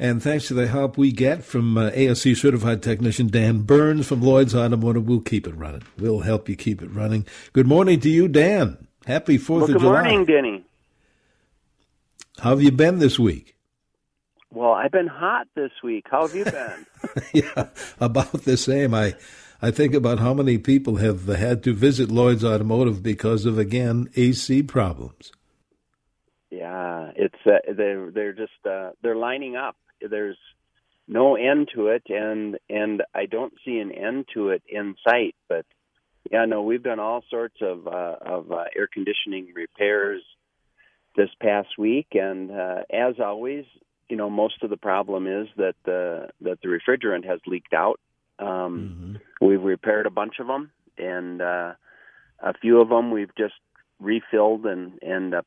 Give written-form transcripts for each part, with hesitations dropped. And thanks to the help we get from ASC certified technician Dan Burns from Lloyd's Automotive, we'll keep it running. We'll help you keep it running. Good morning to you, Dan. Happy 4th of July. Good morning, Denny. How have you been this week? Well, I've been hot this week. How have you been? Yeah, about the same. I think about how many people have had to visit Lloyd's Automotive because of, again, AC problems. Yeah, it's they're lining up. There's no end to it, and I don't see an end to it in sight. But yeah, no, we've done all sorts of air conditioning repairs this past week, and as always, you know, most of the problem is that the refrigerant has leaked out. We've repaired a bunch of them, and a few of them we've just refilled and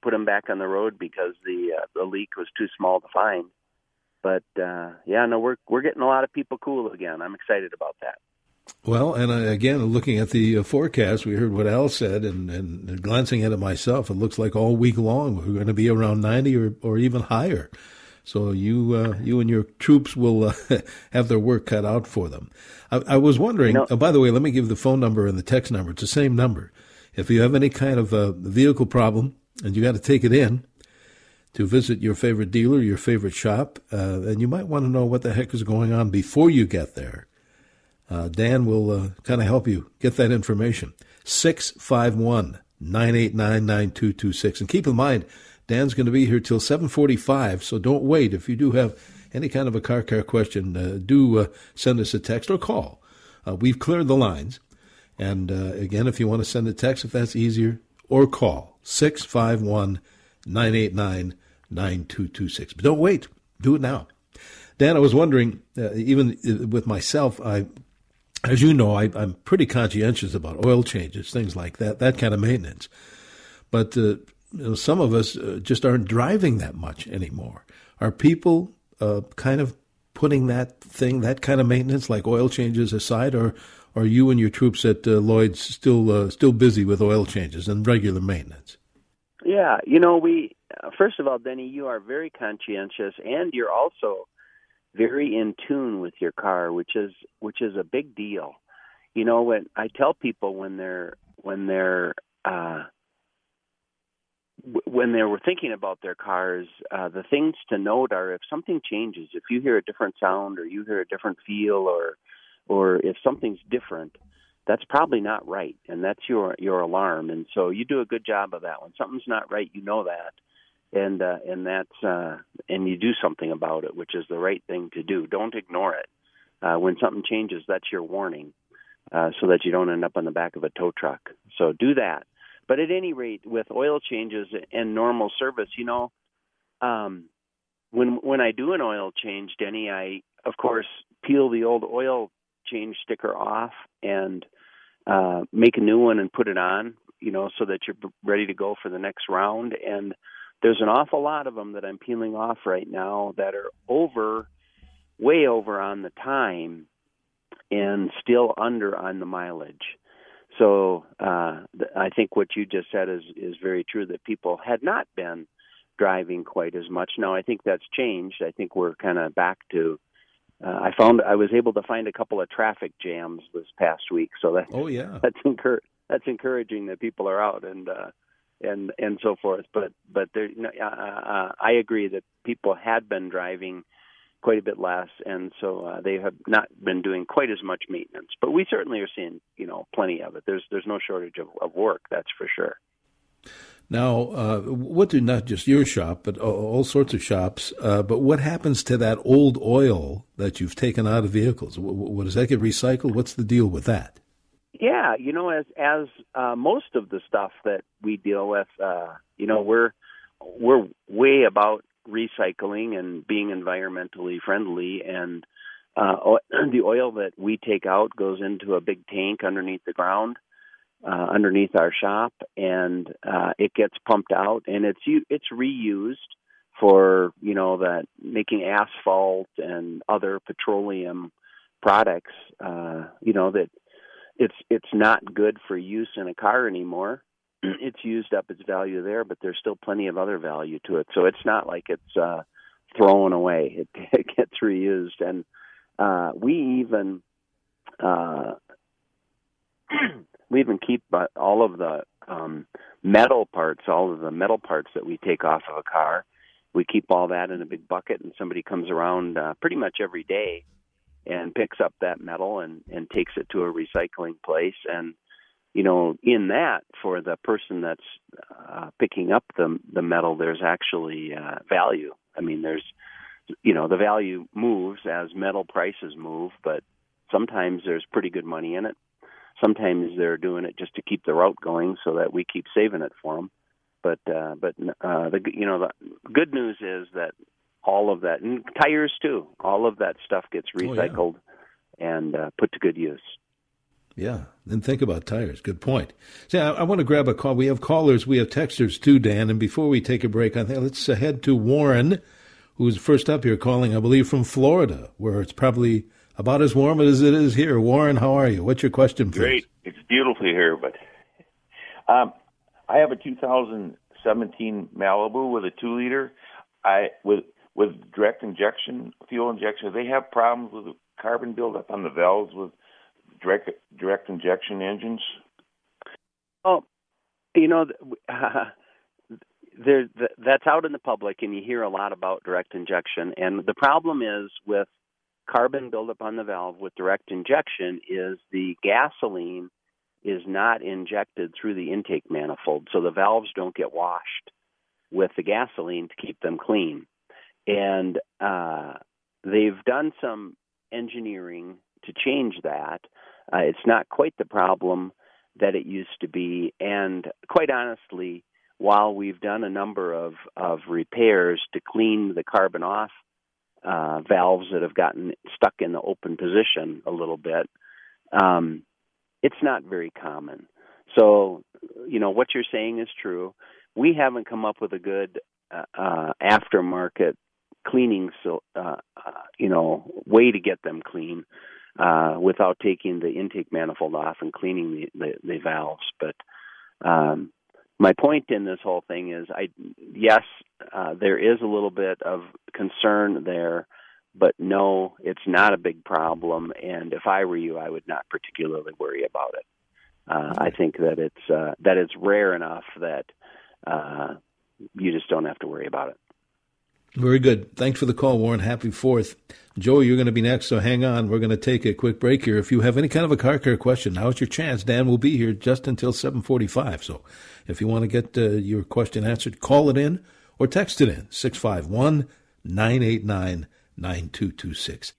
put them back on the road because the leak was too small to find. But yeah, no, we're getting a lot of people cool again. I'm excited about that. Well, and again, looking at the forecast, we heard what Al said, and glancing at it myself, it looks like all week long we're going to be around 90 or even higher. So you and your troops will have their work cut out for them. I was wondering, no. By the way, let me give the phone number and the text number. It's the same number. If you have any kind of a vehicle problem and you got to take it in to visit your favorite dealer, your favorite shop, and you might want to know what the heck is going on before you get there, Dan will kind of help you get that information. 651-989-9226. And keep in mind, Dan's going to be here till 7:45, so don't wait. If you do have any kind of a car care question, do send us a text or call. We've cleared the lines. And, again, if you want to send a text, if that's easier, or call 651-989-9226. But don't wait. Do it now. Dan, I was wondering, even with myself, as you know, I'm pretty conscientious about oil changes, things like that, that kind of maintenance. But you know, some of us just aren't driving that much anymore. Are people kind of putting that thing, that kind of maintenance, like oil changes aside, or are you and your troops at Lloyd's still busy with oil changes and regular maintenance? Yeah, you know, we first of all, Denny, you are very conscientious, and you're also very in tune with your car, which is a big deal. You know, when I tell people when they were thinking about their cars, the things to note are if something changes, if you hear a different sound or you hear a different feel or if something's different, that's probably not right, and that's your alarm. And so you do a good job of that. When something's not right, you know that, and you do something about it, which is the right thing to do. Don't ignore it. When something changes, that's your warning, so that you don't end up on the back of a tow truck. So do that. But at any rate, with oil changes and normal service, you know, when I do an oil change, Denny, I, of course, peel the old oil change sticker off and make a new one and put it on, you know, so that you're ready to go for the next round. And there's an awful lot of them that I'm peeling off right now that are way over on the time and still under on the mileage. So I think what you just said is very true, that people had not been driving quite as much. Now, I think that's changed. I think we're kind of back to I was able to find a couple of traffic jams this past week. So that's encouraging that people are out and so forth. But there, I agree that people had been driving quite a bit less, and so they have not been doing quite as much maintenance. But we certainly are seeing, you know, plenty of it. There's no shortage of work, that's for sure. Now, what do not just your shop, but all sorts of shops, but what happens to that old oil that you've taken out of vehicles? What does that get recycled? What's the deal with that? Yeah, you know, as most of the stuff that we deal with, you know, we're way about recycling and being environmentally friendly, and the oil that we take out goes into a big tank underneath the ground, underneath our shop, and it gets pumped out, and it's reused for, you know, that making asphalt and other petroleum products. You know, that it's not good for use in a car anymore. It's used up its value there, but there's still plenty of other value to it. So it's not like it's thrown away. It gets industry used. And we even keep all of the metal parts, all of the metal parts that we take off of a car. We keep all that in a big bucket, and somebody comes around pretty much every day and picks up that metal and takes it to a recycling place. And, you know, in that, for the person that's picking up the metal, there's actually value. I mean, there's, you know, the value moves as metal prices move, but sometimes there's pretty good money in it. Sometimes they're doing it just to keep the route going so that we keep saving it for them. But the good news is that all of that, and tires too, all of that stuff gets recycled and put to good use. Yeah, and think about tires. Good point. See, I want to grab a call. We have callers, we have texters too, Dan. And before we take a break, I think let's head to Warren, who's first up here calling, I believe, from Florida, where it's probably about as warm as it is here. Warren, how are you? What's your question, please? Great. It's beautiful here, but I have a 2017 Malibu with a 2-liter. With direct injection, fuel injection, they have problems with carbon buildup on the valves with direct injection engines. Well, you know, that's out in the public, and you hear a lot about direct injection. And the problem is with carbon buildup on the valve with direct injection is the gasoline is not injected through the intake manifold, so the valves don't get washed with the gasoline to keep them clean. And they've done some engineering to change that. It's not quite the problem that it used to be. And quite honestly, while we've done a number of repairs to clean the carbon off valves that have gotten stuck in the open position a little bit, it's not very common. So, you know, what you're saying is true. We haven't come up with a good aftermarket cleaning, way to get them clean without taking the intake manifold off and cleaning the valves. But my point in this whole thing is, there is a little bit of concern there, but no, it's not a big problem. And if I were you, I would not particularly worry about it. I think that it's rare enough that you just don't have to worry about it. Very good. Thanks for the call, Warren. Happy 4th. Joe, you're going to be next, so hang on. We're going to take a quick break here. If you have any kind of a car care question, now's your chance. Dan will be here just until 7:45. So if you want to get your question answered, call it in or text it in, 651-989-9226.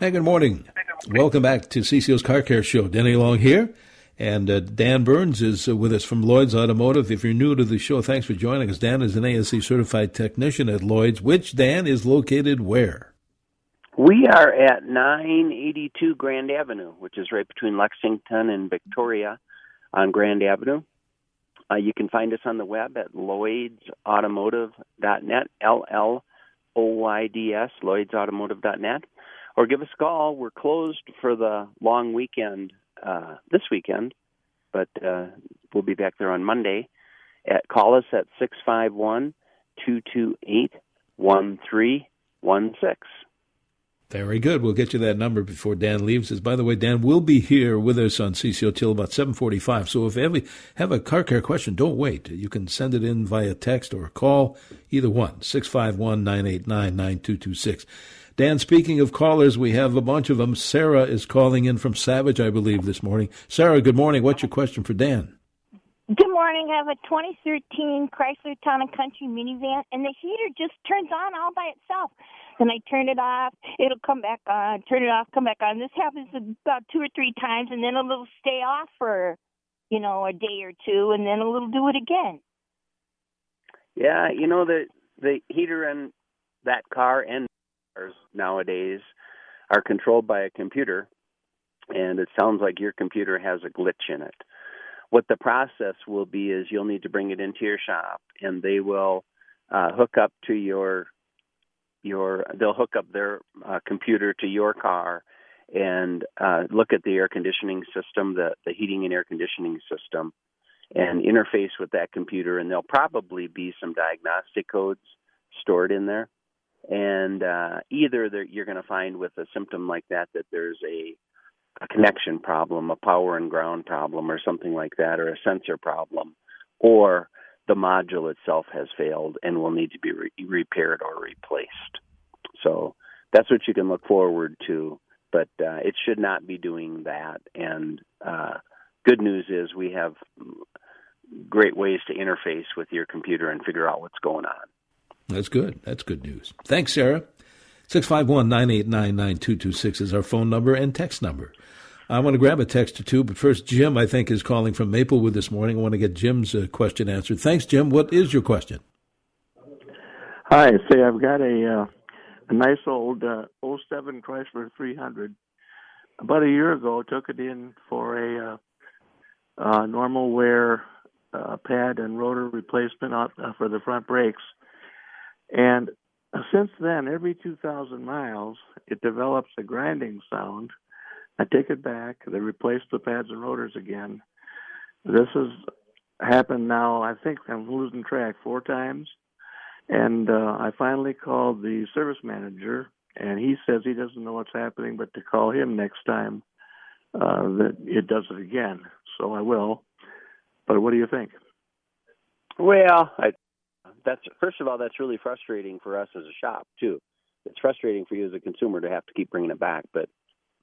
Hey, good morning. Welcome back to CCO's Car Care Show. Denny Long here. And Dan Burns is with us from Lloyd's Automotive. If you're new to the show, thanks for joining us. Dan is an ASC certified technician at Lloyd's, which, Dan, is located where? We are at 982 Grand Avenue, which is right between Lexington and Victoria on Grand Avenue. You can find us on the web at lloydsautomotive.net, LLOYDS, lloydsautomotive.net, or give us a call. We're closed for the long weekend. This weekend, but we'll be back there on Monday. Call us at 651-228-1316. Very good. We'll get you that number before Dan leaves. By the way, Dan will be here with us on CCO till about 7:45. So if you have a car care question, don't wait. You can send it in via text or call, either one, 651-989-9226. Dan, speaking of callers, we have a bunch of them. Sarah is calling in from Savage, I believe, this morning. Sarah, good morning. What's your question for Dan? Good morning. I have a 2013 Chrysler Town and Country minivan, and the heater just turns on all by itself. Then I turn it off. It'll come back on. Turn it off, come back on. This happens about 2 or 3 times, and then it'll stay off for, you know, a day or two, and then it'll do it again. Yeah, you know, the heater in that car and nowadays are controlled by a computer, and it sounds like your computer has a glitch in it. What the process will be is you'll need to bring it into your shop, and they will hook up to they'll hook up their computer to your car and look at the air conditioning system, the heating and air conditioning system, and interface with that computer, and there'll probably be some diagnostic codes stored in there. And either you're going to find with a symptom like that that there's a connection problem, a power and ground problem or something like that, or a sensor problem, or the module itself has failed and will need to be repaired or replaced. So that's what you can look forward to, but it should not be doing that. And good news is we have great ways to interface with your computer and figure out what's going on. That's good. That's good news. Thanks, Sarah. 651-989-9226 is our phone number and text number. I want to grab a text or two, but first, Jim, I think, is calling from Maplewood this morning. I want to get Jim's question answered. Thanks, Jim. What is your question? Hi. See, I've got a nice old 07 Chrysler 300. About a year ago, took it in for a normal wear pad and rotor replacement for the front brakes. And since then, every 2,000 miles, it develops a grinding sound. I take it back. They replace the pads and rotors again. This has happened now, I think I'm losing track, 4 times. And I finally called the service manager, and he says he doesn't know what's happening, but to call him next time that it does it again. So I will. But what do you think? Well, first of all, that's really frustrating for us as a shop, too. It's frustrating for you as a consumer to have to keep bringing it back, but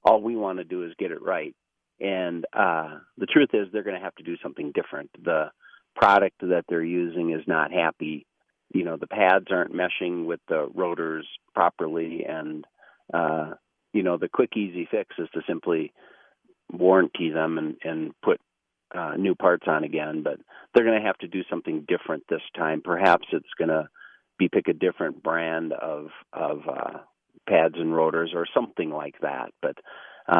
all we want to do is get it right. And the truth is they're going to have to do something different. The product that they're using is not happy. You know, the pads aren't meshing with the rotors properly. And, you know, the quick, easy fix is to simply warranty them and put new parts on again, but they're going to have to do something different this time. Perhaps it's going to be pick a different brand of pads and rotors or something like that. But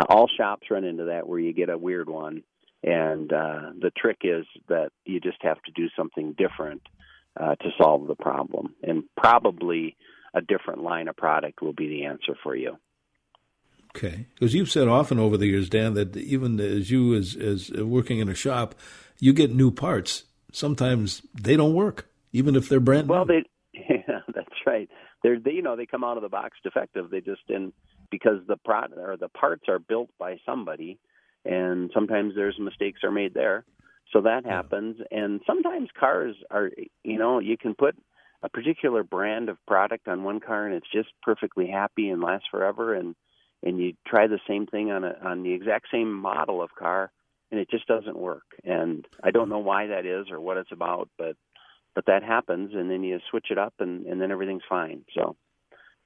all shops run into that where you get a weird one, and the trick is that you just have to do something different to solve the problem. And probably a different line of product will be the answer for you. Okay, because you've said often over the years, Dan, that even as you as working in a shop, you get new parts. Sometimes they don't work, even if they're brand new. Well, yeah, that's right. They come out of the box defective. They just didn't, because the product or the parts are built by somebody, and sometimes there's mistakes are made there. So that happens, and sometimes cars are, you know, you can put a particular brand of product on one car and it's just perfectly happy and lasts forever, and you try the same thing on the exact same model of car, and it just doesn't work. And I don't know why that is or what it's about, but that happens, and then you switch it up, and then everything's fine. So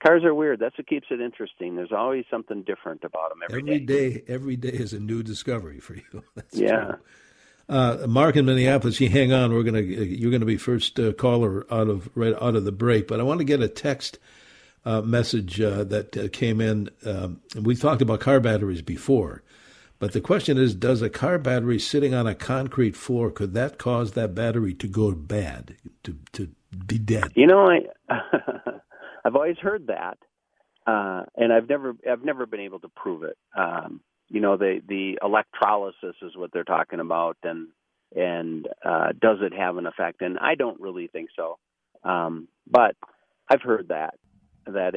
cars are weird. That's what keeps it interesting. There's always something different about them every day. Every day is a new discovery for you. That's yeah. True. Mark in Minneapolis, you hang on. You're gonna be first caller right out of the break. But I want to get a text message that came in. We talked about car batteries before, but the question is, does a car battery sitting on a concrete floor, could that cause that battery to go bad, to be dead? You know, I've always heard that, and I've never been able to prove it. You know, the electrolysis is what they're talking about, and does it have an effect? And I don't really think so, but I've heard that I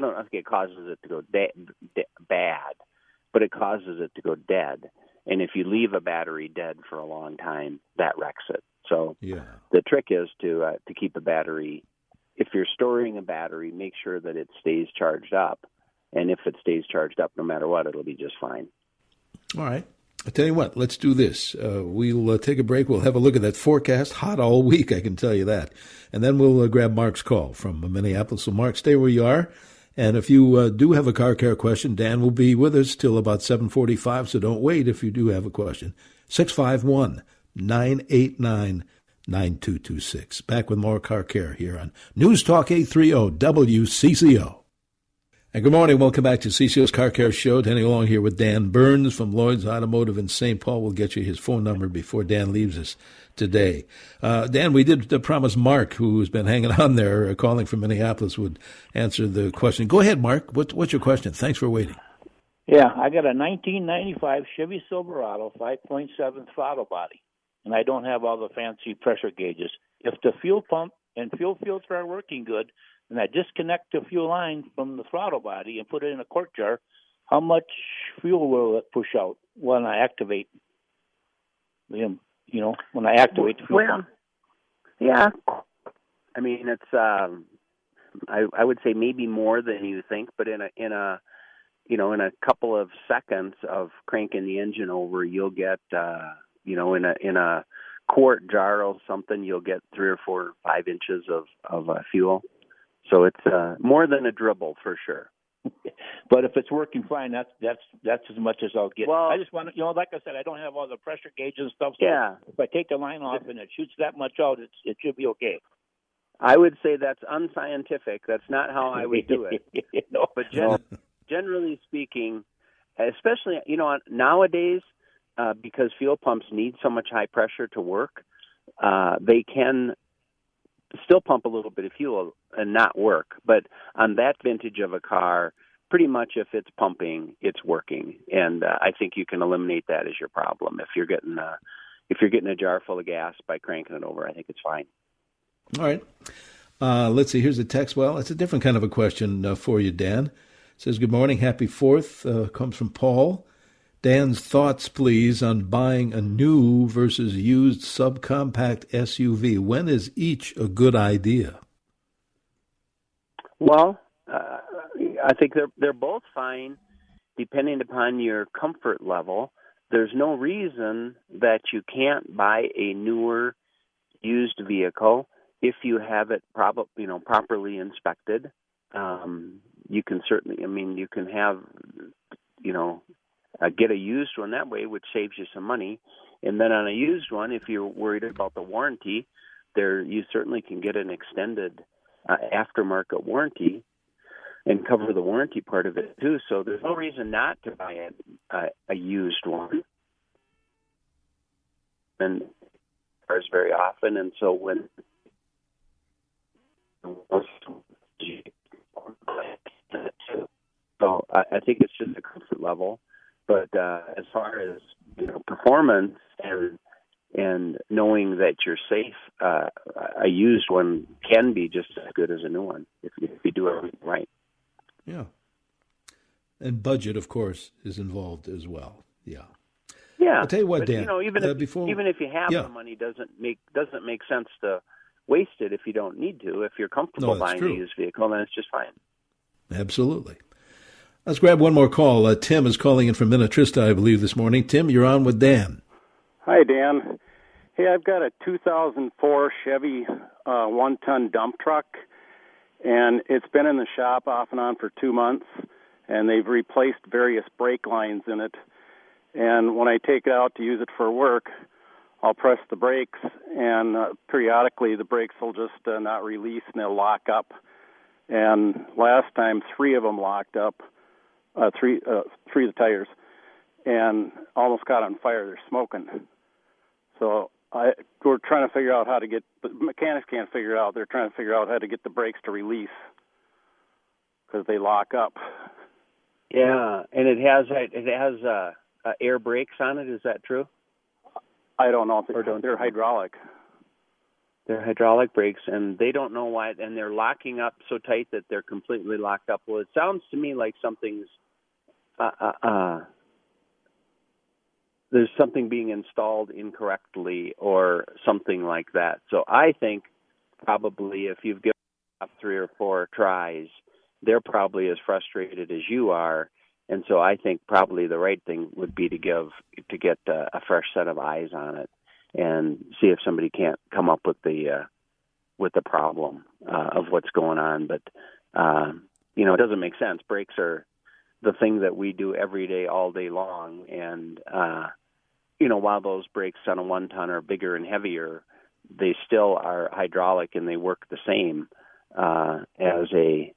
don't think it causes it to go bad, but it causes it to go dead. And if you leave a battery dead for a long time, that wrecks it. So yeah. The trick is to keep a battery. If you're storing a battery, make sure that it stays charged up. And if it stays charged up, no matter what, it'll be just fine. All right. I tell you what, let's do this. We'll take a break. We'll have a look at that forecast. Hot all week, I can tell you that. And then we'll grab Mark's call from Minneapolis. So, Mark, stay where you are. And if you do have a car care question, Dan will be with us till about 7:45, so don't wait if you do have a question. 651-989-9226. Back with more car care here on News Talk 830 WCCO. And good morning. Welcome back to CCO's Car Care Show. Tending along here with Dan Burns from Lloyd's Automotive in St. Paul. We'll get you his phone number before Dan leaves us today. Dan, we did promise Mark, who's been hanging on there, calling from Minneapolis, would answer the question. Go ahead, Mark. What's your question? Thanks for waiting. Yeah, I got a 1995 Chevy Silverado 5.7 throttle body, and I don't have all the fancy pressure gauges. If the fuel pump and fuel filter are working good, and I disconnect the fuel line from the throttle body and put it in a quart jar, how much fuel will it push out when I activate them? You know, when I activate the fuel pump. Yeah. I mean, it's I would say maybe more than you think, but in a you know, in a couple of seconds of cranking the engine over, you'll get you know, in a quart jar or something, you'll get 3 or 4 or 5 inches of fuel. So it's more than a dribble for sure. But if it's working fine, that's as much as I'll get. Well, I just want to, you know, like I said, I don't have all the pressure gauges and stuff. So yeah. If I take the line off and it shoots that much out, it should be okay. I would say that's unscientific. That's not how I would do it. No, but generally speaking, especially, you know, nowadays, because fuel pumps need so much high pressure to work, they can still pump a little bit of fuel and not work. But on that vintage of a car, pretty much if it's pumping, it's working. And I think you can eliminate that as your problem. If you're getting a jar full of gas by cranking it over, I think it's fine. All right. Let's see. Here's a text. Well, it's a different kind of a question for you, Dan. It says, good morning. Happy 4th. Comes from Paul. Dan's thoughts, please, on buying a new versus used subcompact SUV. When is each a good idea? Well, I think they're both fine, depending upon your comfort level. There's no reason that you can't buy a newer used vehicle if you have it properly inspected. You can certainly, I mean, you can have, you know, get a used one that way, which saves you some money. And then on a used one, if you're worried about the warranty, you certainly can get an extended aftermarket warranty and cover the warranty part of it too. So there's no reason not to buy a used one. And cars very often, and so when so I think it's just a comfort level. But as far as, you know, performance and knowing that you're safe, a used one can be just as good as a new one if you do everything right. Yeah. And budget, of course, is involved as well. Yeah. Yeah. I'll tell you what, Dan. You know, even if you have the money, doesn't make sense to waste it if you don't need to. If you're comfortable buying a used vehicle, then it's just fine. Absolutely. Let's grab one more call. Tim is calling in from Minnetrista, I believe, this morning. Tim, you're on with Dan. Hi, Dan. Hey, I've got a 2004 Chevy one-ton dump truck, and it's been in the shop off and on for 2 months, and they've replaced various brake lines in it. And when I take it out to use it for work, I'll press the brakes, and periodically the brakes will just not release, and they'll lock up. And last time, 3 of them locked up. Three of the tires, and almost caught on fire. They're smoking. So we're trying to figure out how to get – the mechanics can't figure it out. They're trying to figure out how to get the brakes to release because they lock up. Yeah, and it has air brakes on it. Is that true? I don't know. They're hydraulic. They're hydraulic brakes, and they don't know why, and they're locking up so tight that they're completely locked up. Well, it sounds to me like there's something being installed incorrectly or something like that. So I think probably if you've given up 3 or 4 tries, they're probably as frustrated as you are, and so I think probably the right thing would be to get a fresh set of eyes on it and see if somebody can't come up with the problem of what's going on. But, you know, it doesn't make sense. Brakes are the thing that we do every day, all day long. And, you know, while those brakes on a one-ton are bigger and heavier, they still are hydraulic and they work the same as a,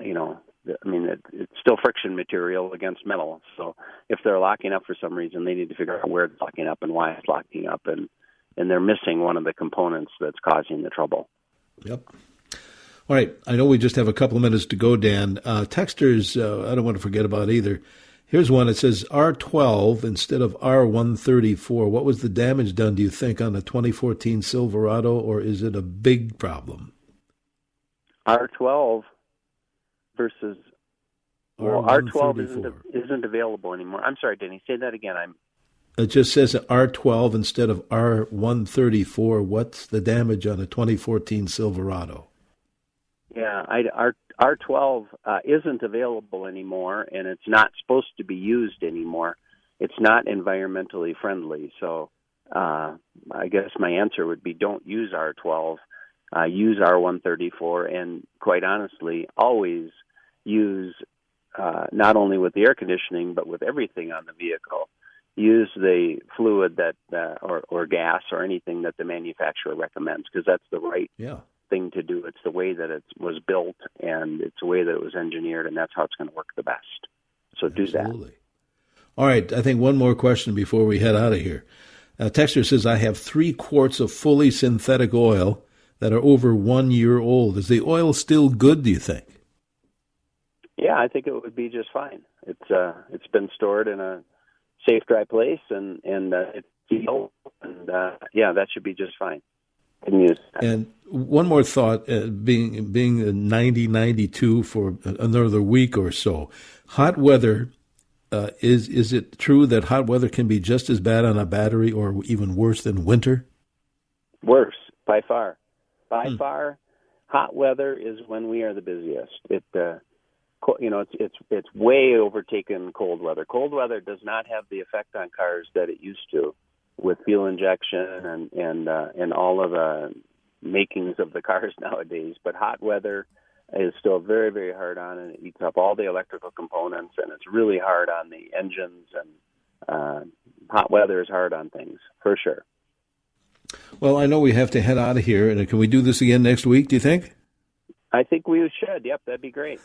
you know, I mean, it's still friction material against metal. So if they're locking up for some reason, they need to figure out where it's locking up and why it's locking up. And they're missing one of the components that's causing the trouble. Yep. All right. I know we just have a couple of minutes to go, Dan. Texters, I don't want to forget about either. Here's one. It says R-12 instead of R-134. What was the damage done, do you think, on a 2014 Silverado, or is it a big problem? R-12 versus R-12 isn't available anymore. I'm sorry, Denny. Say that again. It just says R-12 instead of R-134. What's the damage on a 2014 Silverado? Yeah, R-12 isn't available anymore, and it's not supposed to be used anymore. It's not environmentally friendly. So I guess my answer would be don't use R-12. Use R-134, and quite honestly, always use not only with the air conditioning, but with everything on the vehicle. Use the fluid that or gas or anything that the manufacturer recommends, because that's the right thing to do. It's the way that it was built, and it's the way that it was engineered, and that's how it's going to work the best. So Absolutely. Do that. All right, I think one more question before we head out of here. Texter says, I have 3 quarts of fully synthetic oil that are over 1 year old. Is the oil still good, do you think? Yeah, I think it would be just fine. It's been stored in a safe, dry place, and it's sealed, and yeah, that should be just fine. And one more thought, being 90, 92 for another week or so, hot weather, is it true that hot weather can be just as bad on a battery or even worse than winter? Worse, by far. By far, hot weather is when we are the busiest. It's way overtaken cold weather. Cold weather does not have the effect on cars that it used to, with fuel injection and all of the makings of the cars nowadays. But hot weather is still very, very hard on, and it eats up all the electrical components, and it's really hard on the engines. And hot weather is hard on things, for sure. Well, I know we have to head out of here, and can we do this again next week, do you think? I think we should. Yep, that'd be great.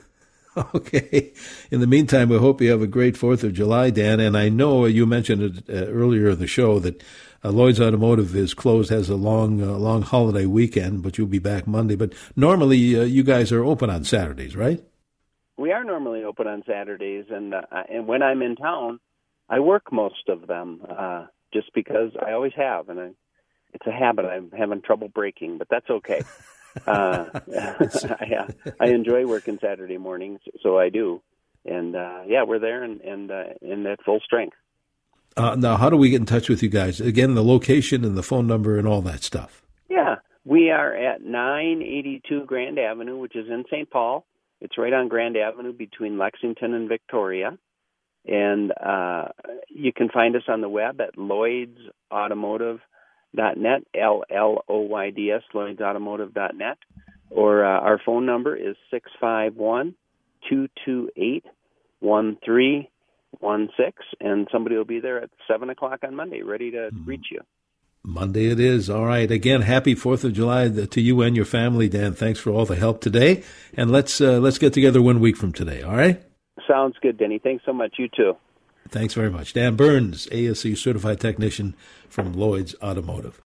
Okay. In the meantime, we hope you have a great 4th of July, Dan. And I know you mentioned it earlier in the show that Lloyd's Automotive is closed, has a long holiday weekend, but you'll be back Monday. But normally you guys are open on Saturdays, right? We are normally open on Saturdays, and when I'm in town, I work most of them just because I always have, and it's a habit I'm having trouble breaking, but that's okay. I enjoy working Saturday mornings, so I do. And, yeah, we're there and at full strength. Now, how do we get in touch with you guys? Again, the location and the phone number and all that stuff. Yeah, we are at 982 Grand Avenue, which is in St. Paul. It's right on Grand Avenue between Lexington and Victoria. And you can find us on the web at LloydsAutomotive.net, LLOYDS, LloydsAutomotive.net, or our phone number is 651-228-1316, and somebody will be there at 7 o'clock on Monday ready to reach you. Monday it is. All right. Again, happy 4th of July to you and your family, Dan. Thanks for all the help today, and let's get together 1 week from today, all right? Sounds good, Denny. Thanks so much. You too. Thanks very much. Dan Burns, ASC Certified Technician from Lloyd's Automotive.